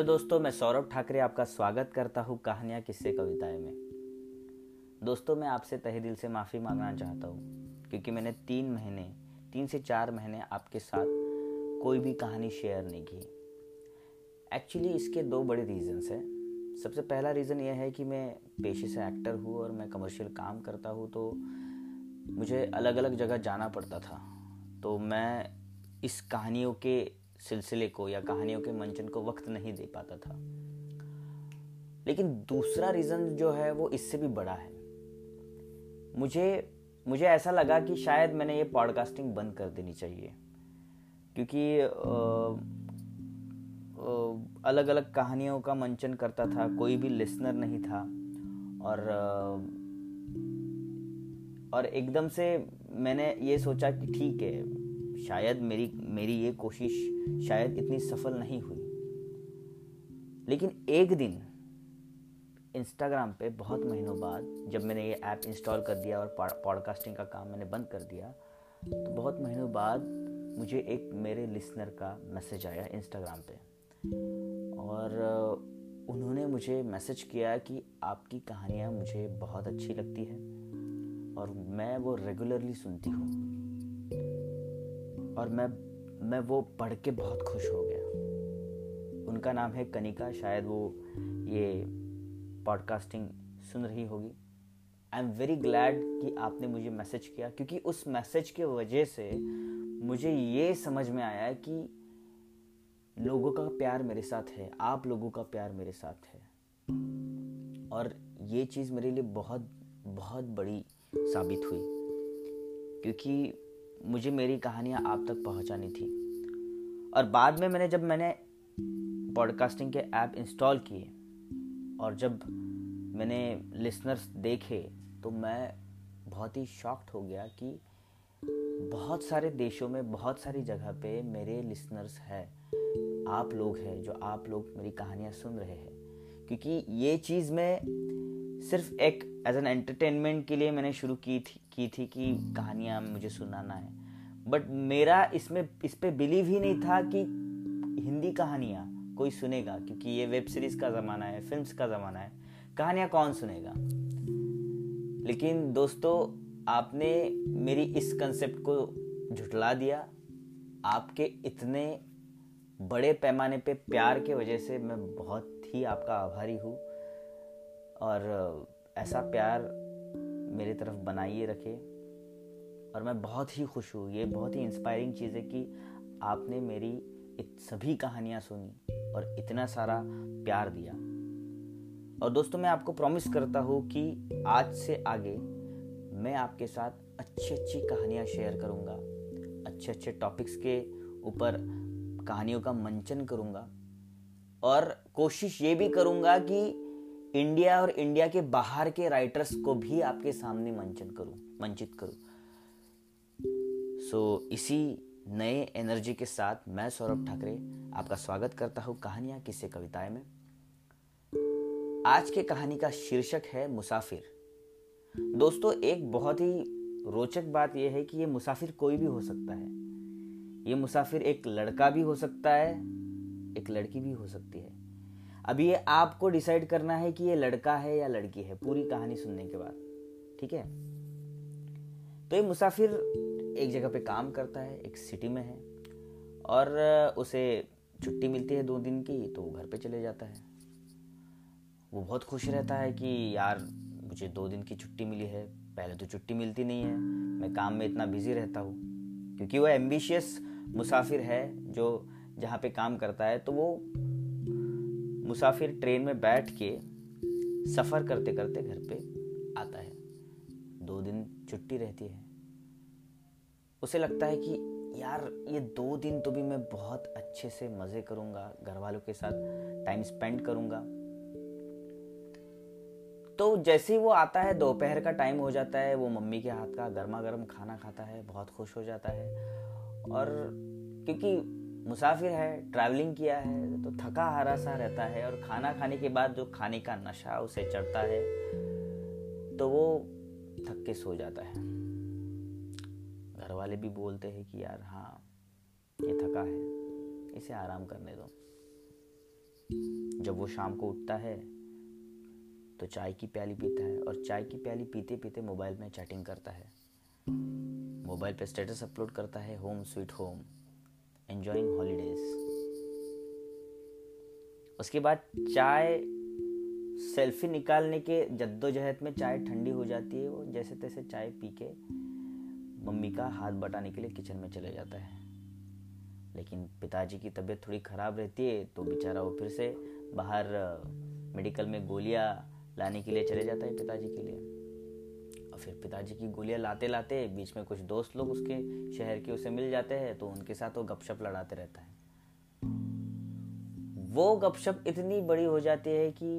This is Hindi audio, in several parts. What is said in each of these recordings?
हेलो दोस्तों, मैं सौरभ ठाकरे आपका स्वागत करता हूँ कहानियाँ किस्से कविताएं में। दोस्तों, मैं आपसे तहे दिल से माफ़ी मांगना चाहता हूँ क्योंकि मैंने 3 से 4 महीने आपके साथ कोई भी कहानी शेयर नहीं की। एक्चुअली इसके 2 बड़े रीज़न्स हैं। सबसे पहला रीज़न यह है कि मैं पेशे से एक्टर हूँ और मैं कमर्शियल काम करता हूँ, तो मुझे अलग अलग जगह जाना पड़ता था। तो मैं इस कहानियों के सिलसिले को या कहानियों के मंचन को वक्त नहीं दे पाता था। लेकिन दूसरा रीज़न जो है वो इससे भी बड़ा है। मुझे ऐसा लगा कि शायद मैंने ये पॉडकास्टिंग बंद कर देनी चाहिए क्योंकि अलग अलग कहानियों का मंचन करता था, कोई भी लिसनर नहीं था और एकदम से मैंने ये सोचा कि ठीक है, शायद मेरी ये कोशिश शायद इतनी सफल नहीं हुई। लेकिन एक दिन इंस्टाग्राम पे बहुत महीनों बाद जब मैंने ये ऐप इंस्टॉल कर दिया और पॉडकास्टिंग का काम मैंने बंद कर दिया, तो बहुत महीनों बाद मुझे एक मेरे लिसनर का मैसेज आया इंस्टाग्राम पे और उन्होंने मुझे मैसेज किया कि आपकी कहानियाँ मुझे बहुत अच्छी लगती है और मैं वो रेगुलरली सुनती हूँ और मैं वो पढ़ के बहुत खुश हो गया। उनका नाम है कनिका, शायद वो ये पॉडकास्टिंग सुन रही होगी। आई एम वेरी ग्लैड कि आपने मुझे मैसेज किया क्योंकि उस मैसेज के वजह से मुझे ये समझ में आया कि लोगों का प्यार मेरे साथ है, आप लोगों का प्यार मेरे साथ है और ये चीज़ मेरे लिए बहुत बहुत बड़ी साबित हुई क्योंकि मुझे मेरी कहानियाँ आप तक पहुँचानी थी। और बाद में जब मैंने पॉडकास्टिंग के ऐप इंस्टॉल किए और जब मैंने लिसनर्स देखे तो मैं बहुत ही शॉक्ड हो गया कि बहुत सारे देशों में, बहुत सारी जगह पे मेरे लिसनर्स हैं, आप लोग हैं जो आप लोग मेरी कहानियाँ सुन रहे हैं। क्योंकि ये चीज़ मैं सिर्फ एक एज एन एंटरटेनमेंट के लिए मैंने शुरू की थी कि कहानियाँ मुझे सुनाना है, बट मेरा इस पे बिलीव ही नहीं था कि हिंदी कहानियाँ कोई सुनेगा क्योंकि ये वेब सीरीज़ का ज़माना है, फिल्म्स का ज़माना है, कहानियाँ कौन सुनेगा। लेकिन दोस्तों, आपने मेरी इस कंसेप्ट को झुठला दिया। आपके इतने बड़े पैमाने पे प्यार के वजह से मैं बहुत ही आपका आभारी हूँ और ऐसा प्यार मेरे तरफ बनाइए रखे और मैं बहुत ही खुश हूँ। ये बहुत ही इंस्पायरिंग चीज़ है कि आपने मेरी सभी कहानियाँ सुनी और इतना सारा प्यार दिया। और दोस्तों, मैं आपको प्रॉमिस करता हूँ कि आज से आगे मैं आपके साथ अच्छी अच्छी कहानियाँ शेयर करूँगा, अच्छे अच्छे टॉपिक्स के ऊपर कहानियों का मंचन करूँगा और कोशिश ये भी करूँगा कि इंडिया और इंडिया के बाहर के राइटर्स को भी आपके सामने मंचित करूं। सो इसी नए एनर्जी के साथ मैं सौरभ ठाकरे आपका स्वागत करता हूं कहानियां किस्से कविताएं में। आज के कहानी का शीर्षक है मुसाफिर। दोस्तों, एक बहुत ही रोचक बात यह है कि ये मुसाफिर कोई भी हो सकता है। ये मुसाफिर एक लड़का भी हो सकता है, एक लड़की भी हो सकती है। अब ये आपको डिसाइड करना है कि ये लड़का है या लड़की है, पूरी कहानी सुनने के बाद, ठीक है। तो ये मुसाफिर एक जगह पे काम करता है, एक सिटी में है और उसे छुट्टी मिलती है 2 दिन की, तो वो घर पे चले जाता है। वो बहुत खुश रहता है कि यार मुझे 2 दिन की छुट्टी मिली है, पहले तो छुट्टी मिलती नहीं है, मैं काम में इतना बिजी रहता हूँ। क्योंकि वो एम्बिशियस मुसाफिर है जो जहाँ पे काम करता है। तो वो मुसाफिर ट्रेन में बैठ के सफ़र करते करते घर पे आता है। 2 दिन छुट्टी रहती है। उसे लगता है कि यार ये 2 दिन तो भी मैं बहुत अच्छे से मज़े करूँगा, घर वालों के साथ टाइम स्पेंड करूँगा। तो जैसे ही वो आता है, दोपहर का टाइम हो जाता है, वो मम्मी के हाथ का गर्मा गर्म खाना खाता है, बहुत खुश हो जाता है। और क्योंकि मुसाफिर है, ट्रैवलिंग किया है, तो थका हारा सा रहता है और खाना खाने के बाद जो खाने का नशा उसे चढ़ता है तो वो थक के सो जाता है। घर वाले भी बोलते हैं कि यार हाँ ये थका है, इसे आराम करने दो। जब वो शाम को उठता है तो चाय की प्याली पीता है और चाय की प्याली पीते पीते मोबाइल में चैटिंग करता है, मोबाइल पे स्टेटस अपलोड करता है home sweet home, enjoying holidays. उसके बाद चाय सेल्फी निकालने के जद्दोजहद में चाय ठंडी हो जाती है, वो जैसे तैसे चाय पी के मम्मी का हाथ बटाने के लिए किचन में चले जाता है। लेकिन पिताजी की तबीयत थोड़ी ख़राब रहती है तो बेचारा वो फिर से बाहर मेडिकल में गोलियां लाने के लिए चले जाता है पिताजी के लिए। और फिर पिताजी की गोलियां लाते लाते बीच में कुछ दोस्त लोग उसके शहर के उसे मिल जाते हैं तो उनके साथ वो गपशप लड़ाते रहता है। वो गपशप इतनी बड़ी हो जाती है कि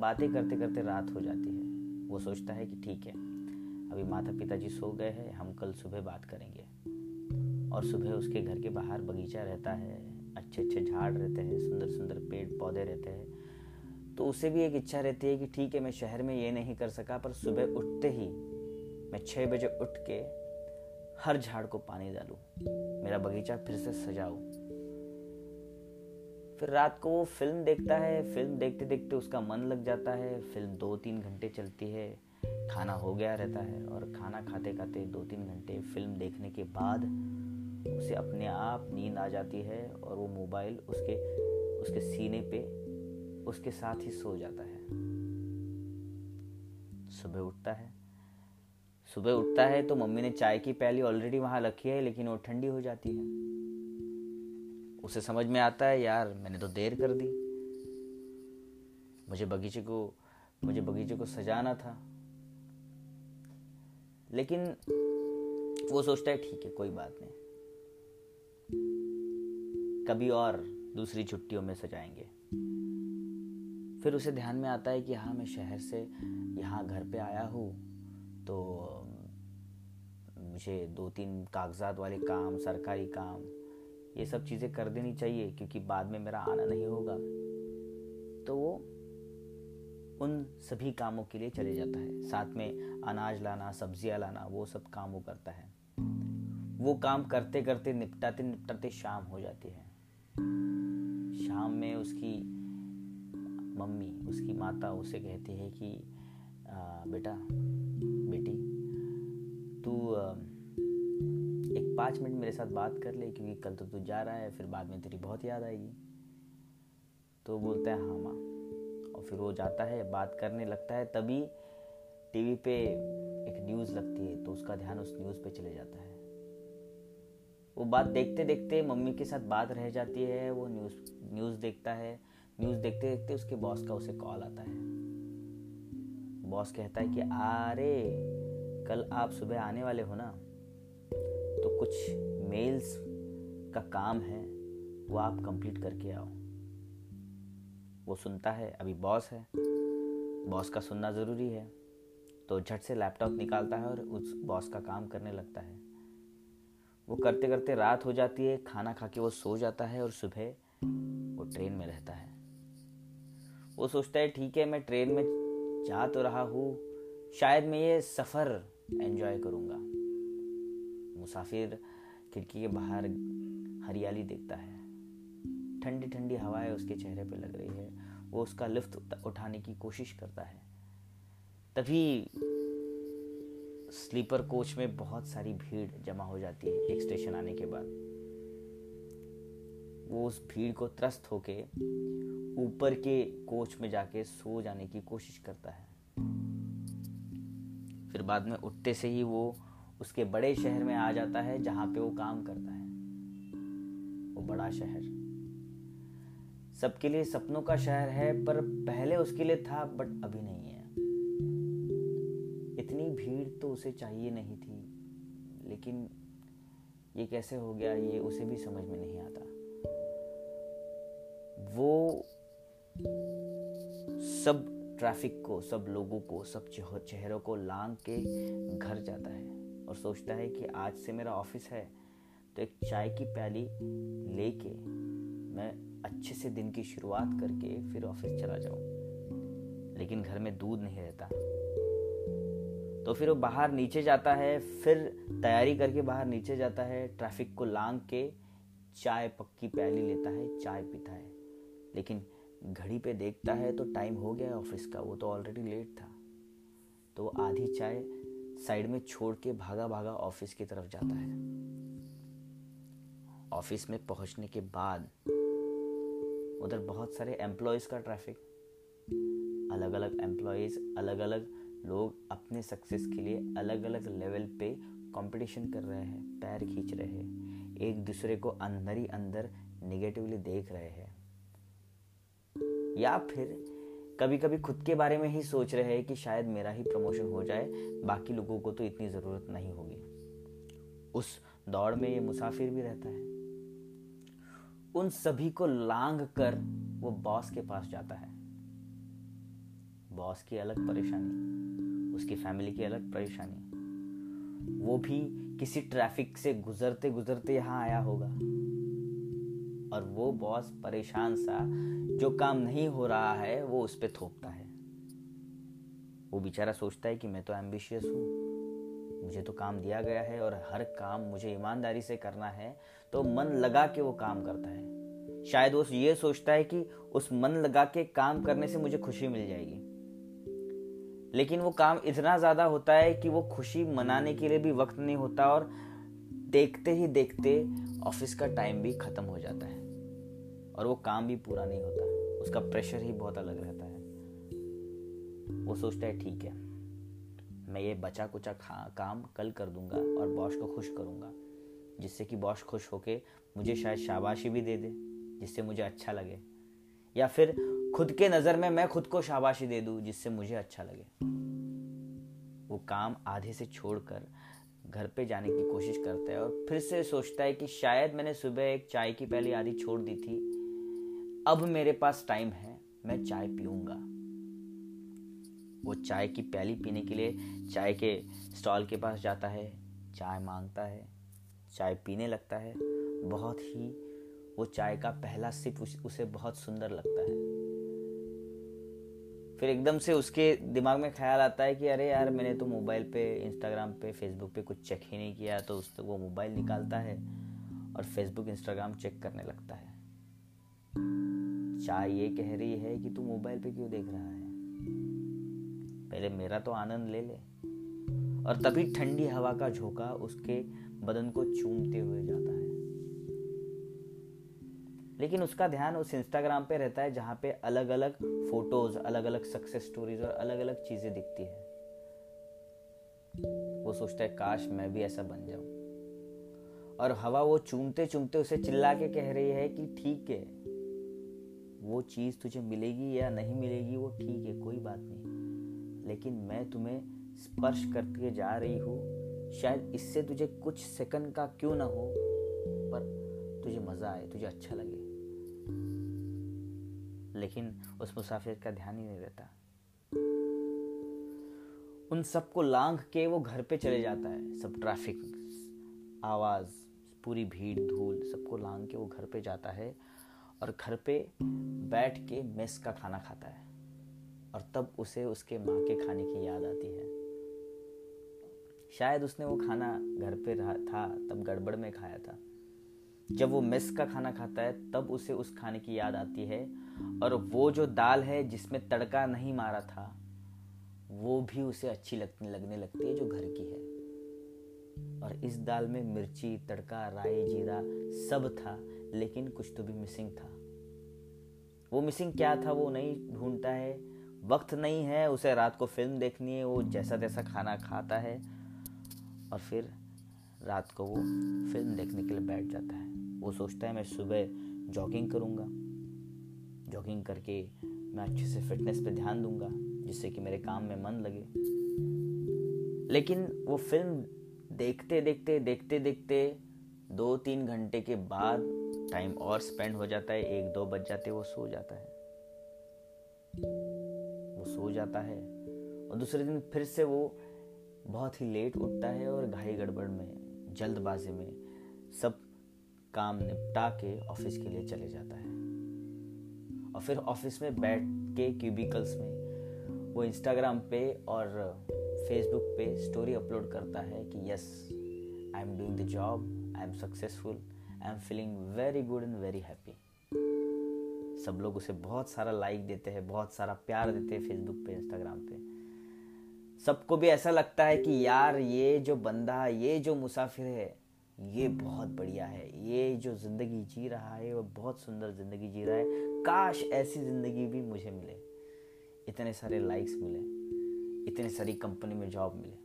बातें करते करते रात हो जाती है। वो सोचता है कि ठीक है, अभी माता पिताजी सो गए हैं, हम कल सुबह बात करेंगे। और सुबह उसके घर के बाहर बगीचा रहता है, अच्छे अच्छे झाड़ रहते हैं, सुंदर सुंदर पेड़ पौधे रहते हैं। तो उसे भी एक इच्छा रहती है कि ठीक है, मैं शहर में ये नहीं कर सका पर सुबह उठते ही मैं 6 बजे उठ के हर झाड़ को पानी डालूँ, मेरा बगीचा फिर से सजाऊँ। फिर रात को वो फिल्म देखता है, फिल्म देखते देखते उसका मन लग जाता है। फिल्म 2-3 घंटे चलती है, खाना हो गया रहता है और खाना खाते खाते 2-3 घंटे फिल्म देखने के बाद उसे अपने आप नींद आ जाती है और वो मोबाइल उसके सीने पे उसके साथ ही सो जाता है। सुबह उठता है तो मम्मी ने चाय की प्याली ऑलरेडी वहाँ रखी है लेकिन वो ठंडी हो जाती है। उसे समझ में आता है, यार मैंने तो देर कर दी, मुझे बगीचे को सजाना था। लेकिन वो सोचता है ठीक है, कोई बात नहीं, कभी और दूसरी छुट्टियों में सजाएंगे। फिर उसे ध्यान में आता है कि हाँ, मैं शहर से यहाँ घर पे आया हूँ तो मुझे 2-3 कागजात वाले काम, सरकारी काम, ये सब चीज़ें कर देनी चाहिए क्योंकि बाद में मेरा आना नहीं होगा। तो वो उन सभी कामों के लिए चले जाता है, साथ में अनाज लाना, सब्जियां लाना, वो सब काम वो करता है। वो काम करते करते निपटाते शाम हो जाती है। शाम में उसकी मम्मी, उसकी माता उसे कहती है कि बेटी तू एक 5 मिनट मेरे साथ बात कर ले क्योंकि कल तो तू जा रहा है, फिर बाद में तेरी बहुत याद आएगी। तो बोलता है हाँ माँ। और फिर वो जाता है, बात करने लगता है। तभी टीवी पे एक न्यूज़ लगती है तो उसका ध्यान उस न्यूज़ पे चले जाता है। वो बात देखते देखते मम्मी के साथ बात रह जाती है। वो न्यूज़ देखता है। न्यूज़ देखते देखते उसके बॉस का उसे कॉल आता है। बॉस कहता है कि अरे कल आप सुबह आने वाले हो ना, तो कुछ मेल्स का काम है, वो आप कंप्लीट करके आओ। वो सुनता है, अभी बॉस है, बॉस का सुनना ज़रूरी है। तो झट से लैपटॉप निकालता है और उस बॉस का काम करने लगता है। वो करते करते रात हो जाती है। खाना खा के वो सो जाता है और सुबह वो ट्रेन में रहता है। वो सोचता है ठीक है, मैं ट्रेन में जा तो रहा हूँ, शायद मैं ये सफ़र एंजॉय करूँगा। मुसाफिर खिड़की के बाहर हरियाली देखता है, ठंडी ठंडी हवाएं उसके चेहरे पर लग रही है। वो उसका लुत्फ़ उठाने की कोशिश करता है। तभी स्लीपर कोच में बहुत सारी भीड़ जमा हो जाती है। एक स्टेशन आने के बाद वो उस भीड़ को त्रस्त होके ऊपर के कोच में जाके सो जाने की कोशिश करता है। फिर बाद में उठते से ही वो उसके बड़े शहर में आ जाता है जहाँ पे वो काम करता है। वो बड़ा शहर सबके लिए सपनों का शहर है, पर पहले उसके लिए था बट अभी नहीं है। इतनी भीड़ तो उसे चाहिए नहीं थी, लेकिन ये कैसे हो गया ये उसे भी समझ में नहीं आता। वो सब ट्रैफिक को, सब लोगों को, सब चेहरों को लांग के घर जाता है और सोचता है कि आज से मेरा ऑफिस है तो एक चाय की प्याली लेके मैं अच्छे से दिन की शुरुआत करके फिर ऑफिस चला जाऊं। लेकिन घर में दूध नहीं रहता, तो फिर वो बाहर नीचे जाता है, फिर तैयारी करके बाहर नीचे जाता है, ट्रैफिक को लांग के चाय पक्की प्याली लेता है, चाय पीता है। लेकिन घड़ी पे देखता है तो टाइम हो गया है ऑफिस का, वो तो ऑलरेडी लेट था। तो वो आधी चाय साइड में छोड़ के भागा ऑफिस की तरफ जाता है। ऑफिस में पहुंचने के बाद उधर बहुत सारे एम्प्लॉयज़ का ट्रैफिक, अलग अलग एम्प्लॉयज़, अलग अलग लोग अपने सक्सेस के लिए अलग अलग लेवल पे कंपटीशन कर रहे हैं, पैर खींच रहे हैं, एक दूसरे को अंदर ही अंदर नेगेटिवली देख रहे हैं, या फिर कभी कभी खुद के बारे में ही सोच रहे हैं कि शायद मेरा ही प्रमोशन हो जाए, बाकी लोगों को तो इतनी ज़रूरत नहीं होगी। उस दौड़ में ये मुसाफिर भी रहता है। उन सभी को लांग कर वो बॉस के पास जाता है। बॉस की अलग परेशानी, उसकी फैमिली की अलग परेशानी, वो भी किसी ट्रैफिक से गुजरते गुजरते यहाँ आया होगा और वो बॉस परेशान सा जो काम नहीं हो रहा है वो उस पे थोपता है। वो बेचारा सोचता है कि मैं तो एम्बिशियस हूँ, मुझे तो काम दिया गया है और हर काम मुझे ईमानदारी से करना है, तो मन लगा के वो काम करता है। शायद वो ये सोचता है कि उस मन लगा के काम करने से मुझे खुशी मिल जाएगी, लेकिन वो काम इतना ज़्यादा होता है कि वो खुशी मनाने के लिए भी वक्त नहीं होता और देखते ही देखते ऑफिस का टाइम भी ख़त्म हो जाता है और वो काम भी पूरा नहीं होता, उसका प्रेशर ही बहुत अलग रहता है। वो सोचता है ठीक है, मैं ये बचा कुचा काम कल कर दूंगा और बॉस को खुश करूंगा, जिससे कि बॉस खुश होके मुझे शायद शाबाशी भी दे दे जिससे मुझे अच्छा लगे, या फिर खुद के नज़र में मैं खुद को शाबाशी दे दूं जिससे मुझे अच्छा लगे। वो काम आधे से छोड़कर घर पे जाने की कोशिश करता है और फिर से सोचता है कि शायद मैंने सुबह एक चाय की पहली आदि छोड़ दी थी, अब मेरे पास टाइम है, मैं चाय पीऊंगा। वो चाय की प्याली पीने के लिए चाय के स्टॉल के पास जाता है, चाय मांगता है, चाय पीने लगता है। बहुत ही वो चाय का पहला सिप उसे बहुत सुंदर लगता है। फिर एकदम से उसके दिमाग में ख्याल आता है कि अरे यार, मैंने तो मोबाइल पे, इंस्टाग्राम पे, फेसबुक पे कुछ चेक ही नहीं किया। तो उसको वो मोबाइल निकालता है और फेसबुक, इंस्टाग्राम चेक करने लगता है। चाय ये कह रही है कि तू मोबाइल पे क्यों देख रहा है, पहले मेरा तो आनंद ले ले। और तभी ठंडी हवा का झोंका उसके बदन को चूमते हुए जाता है, लेकिन उसका ध्यान उस इंस्टाग्राम पे रहता है जहाँ पे अलग अलग फोटोज, अलग अलग सक्सेस स्टोरीज और अलग अलग चीजें दिखती है। वो सोचता है काश मैं भी ऐसा बन जाऊं। और हवा वो चूमते चूमते उसे चिल्ला के कह रही है कि ठीक है, वो चीज तुझे मिलेगी या नहीं मिलेगी वो ठीक है, कोई बात नहीं, लेकिन मैं तुम्हें स्पर्श करके जा रही हूँ, शायद इससे तुझे कुछ सेकंड का क्यों ना हो पर तुझे मजा आए, तुझे अच्छा लगे। लेकिन उस मुसाफिर का ध्यान ही नहीं रहता। उन सबको लांघ के वो घर पे चले जाता है। सब ट्रैफिक, आवाज, पूरी भीड़, धूल, सबको लांघ के वो घर पे जाता है और घर पे बैठ के मेस का खाना खाता है। और तब उसे उसके माँ के खाने की याद आती है। शायद उसने वो खाना घर पे था तब गड़बड़ में खाया था। जब वो मेस का खाना खाता है तब उसे उस खाने की याद आती है और वो जो दाल है जिसमें तड़का नहीं मारा था वो भी उसे अच्छी लगने लगती है जो घर की है। और इस दाल में मिर्ची, तड़का, राई, जीरा सब था, लेकिन कुछ तो भी मिसिंग था। वो मिसिंग क्या था वो नहीं ढूंढता है। वक्त नहीं है, उसे रात को फिल्म देखनी है, वो जैसा तैसा खाना खाता है और फिर रात को वो फिल्म देखने के लिए बैठ जाता है। वो सोचता है मैं सुबह जॉगिंग करूँगा, जॉगिंग करके मैं अच्छे से फिटनेस पे ध्यान दूंगा जिससे कि मेरे काम में मन लगे। लेकिन वो फिल्म देखते देखते 2-3 घंटे के बाद टाइम और स्पेंड हो जाता है, 1-2 बज जाते, वो सो जाता है। और दूसरे दिन फिर से वो बहुत ही लेट उठता है और घाई गड़बड़ में, जल्दबाजी में सब काम निपटा के ऑफिस के लिए चले जाता है। और फिर ऑफिस में बैठ के क्यूबिकल्स में वो इंस्टाग्राम पे और फेसबुक पे स्टोरी अपलोड करता है कि yes, I am doing the job, I am successful, I am feeling very good and very happy. सब लोग उसे बहुत सारा लाइक देते हैं, बहुत सारा प्यार देते हैं फेसबुक पे, इंस्टाग्राम पे। सबको भी ऐसा लगता है कि यार ये जो बंदा, ये जो मुसाफिर है, ये बहुत बढ़िया है, ये जो ज़िंदगी जी रहा है वो बहुत सुंदर ज़िंदगी जी रहा है, काश ऐसी ज़िंदगी भी मुझे मिले, इतने सारे लाइक्स मिले, इतने सारी कंपनी में जॉब मिले।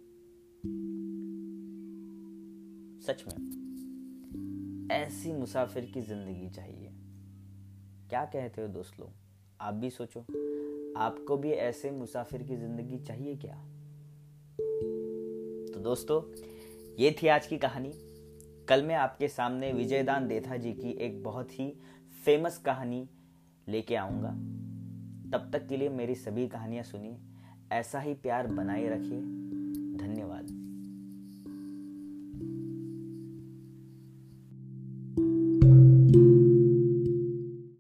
सच में ऐसी मुसाफिर की ज़िंदगी चाहिए। क्या कहते हो दोस्त लोग, आप भी सोचो, आपको भी ऐसे मुसाफिर की ज़िंदगी चाहिए क्या? तो दोस्तों ये थी आज की कहानी। कल मैं आपके सामने विजय दान देथा जी की एक बहुत ही फेमस कहानी लेके आऊँगा। तब तक के लिए मेरी सभी कहानियाँ सुनिए, ऐसा ही प्यार बनाए रखिए।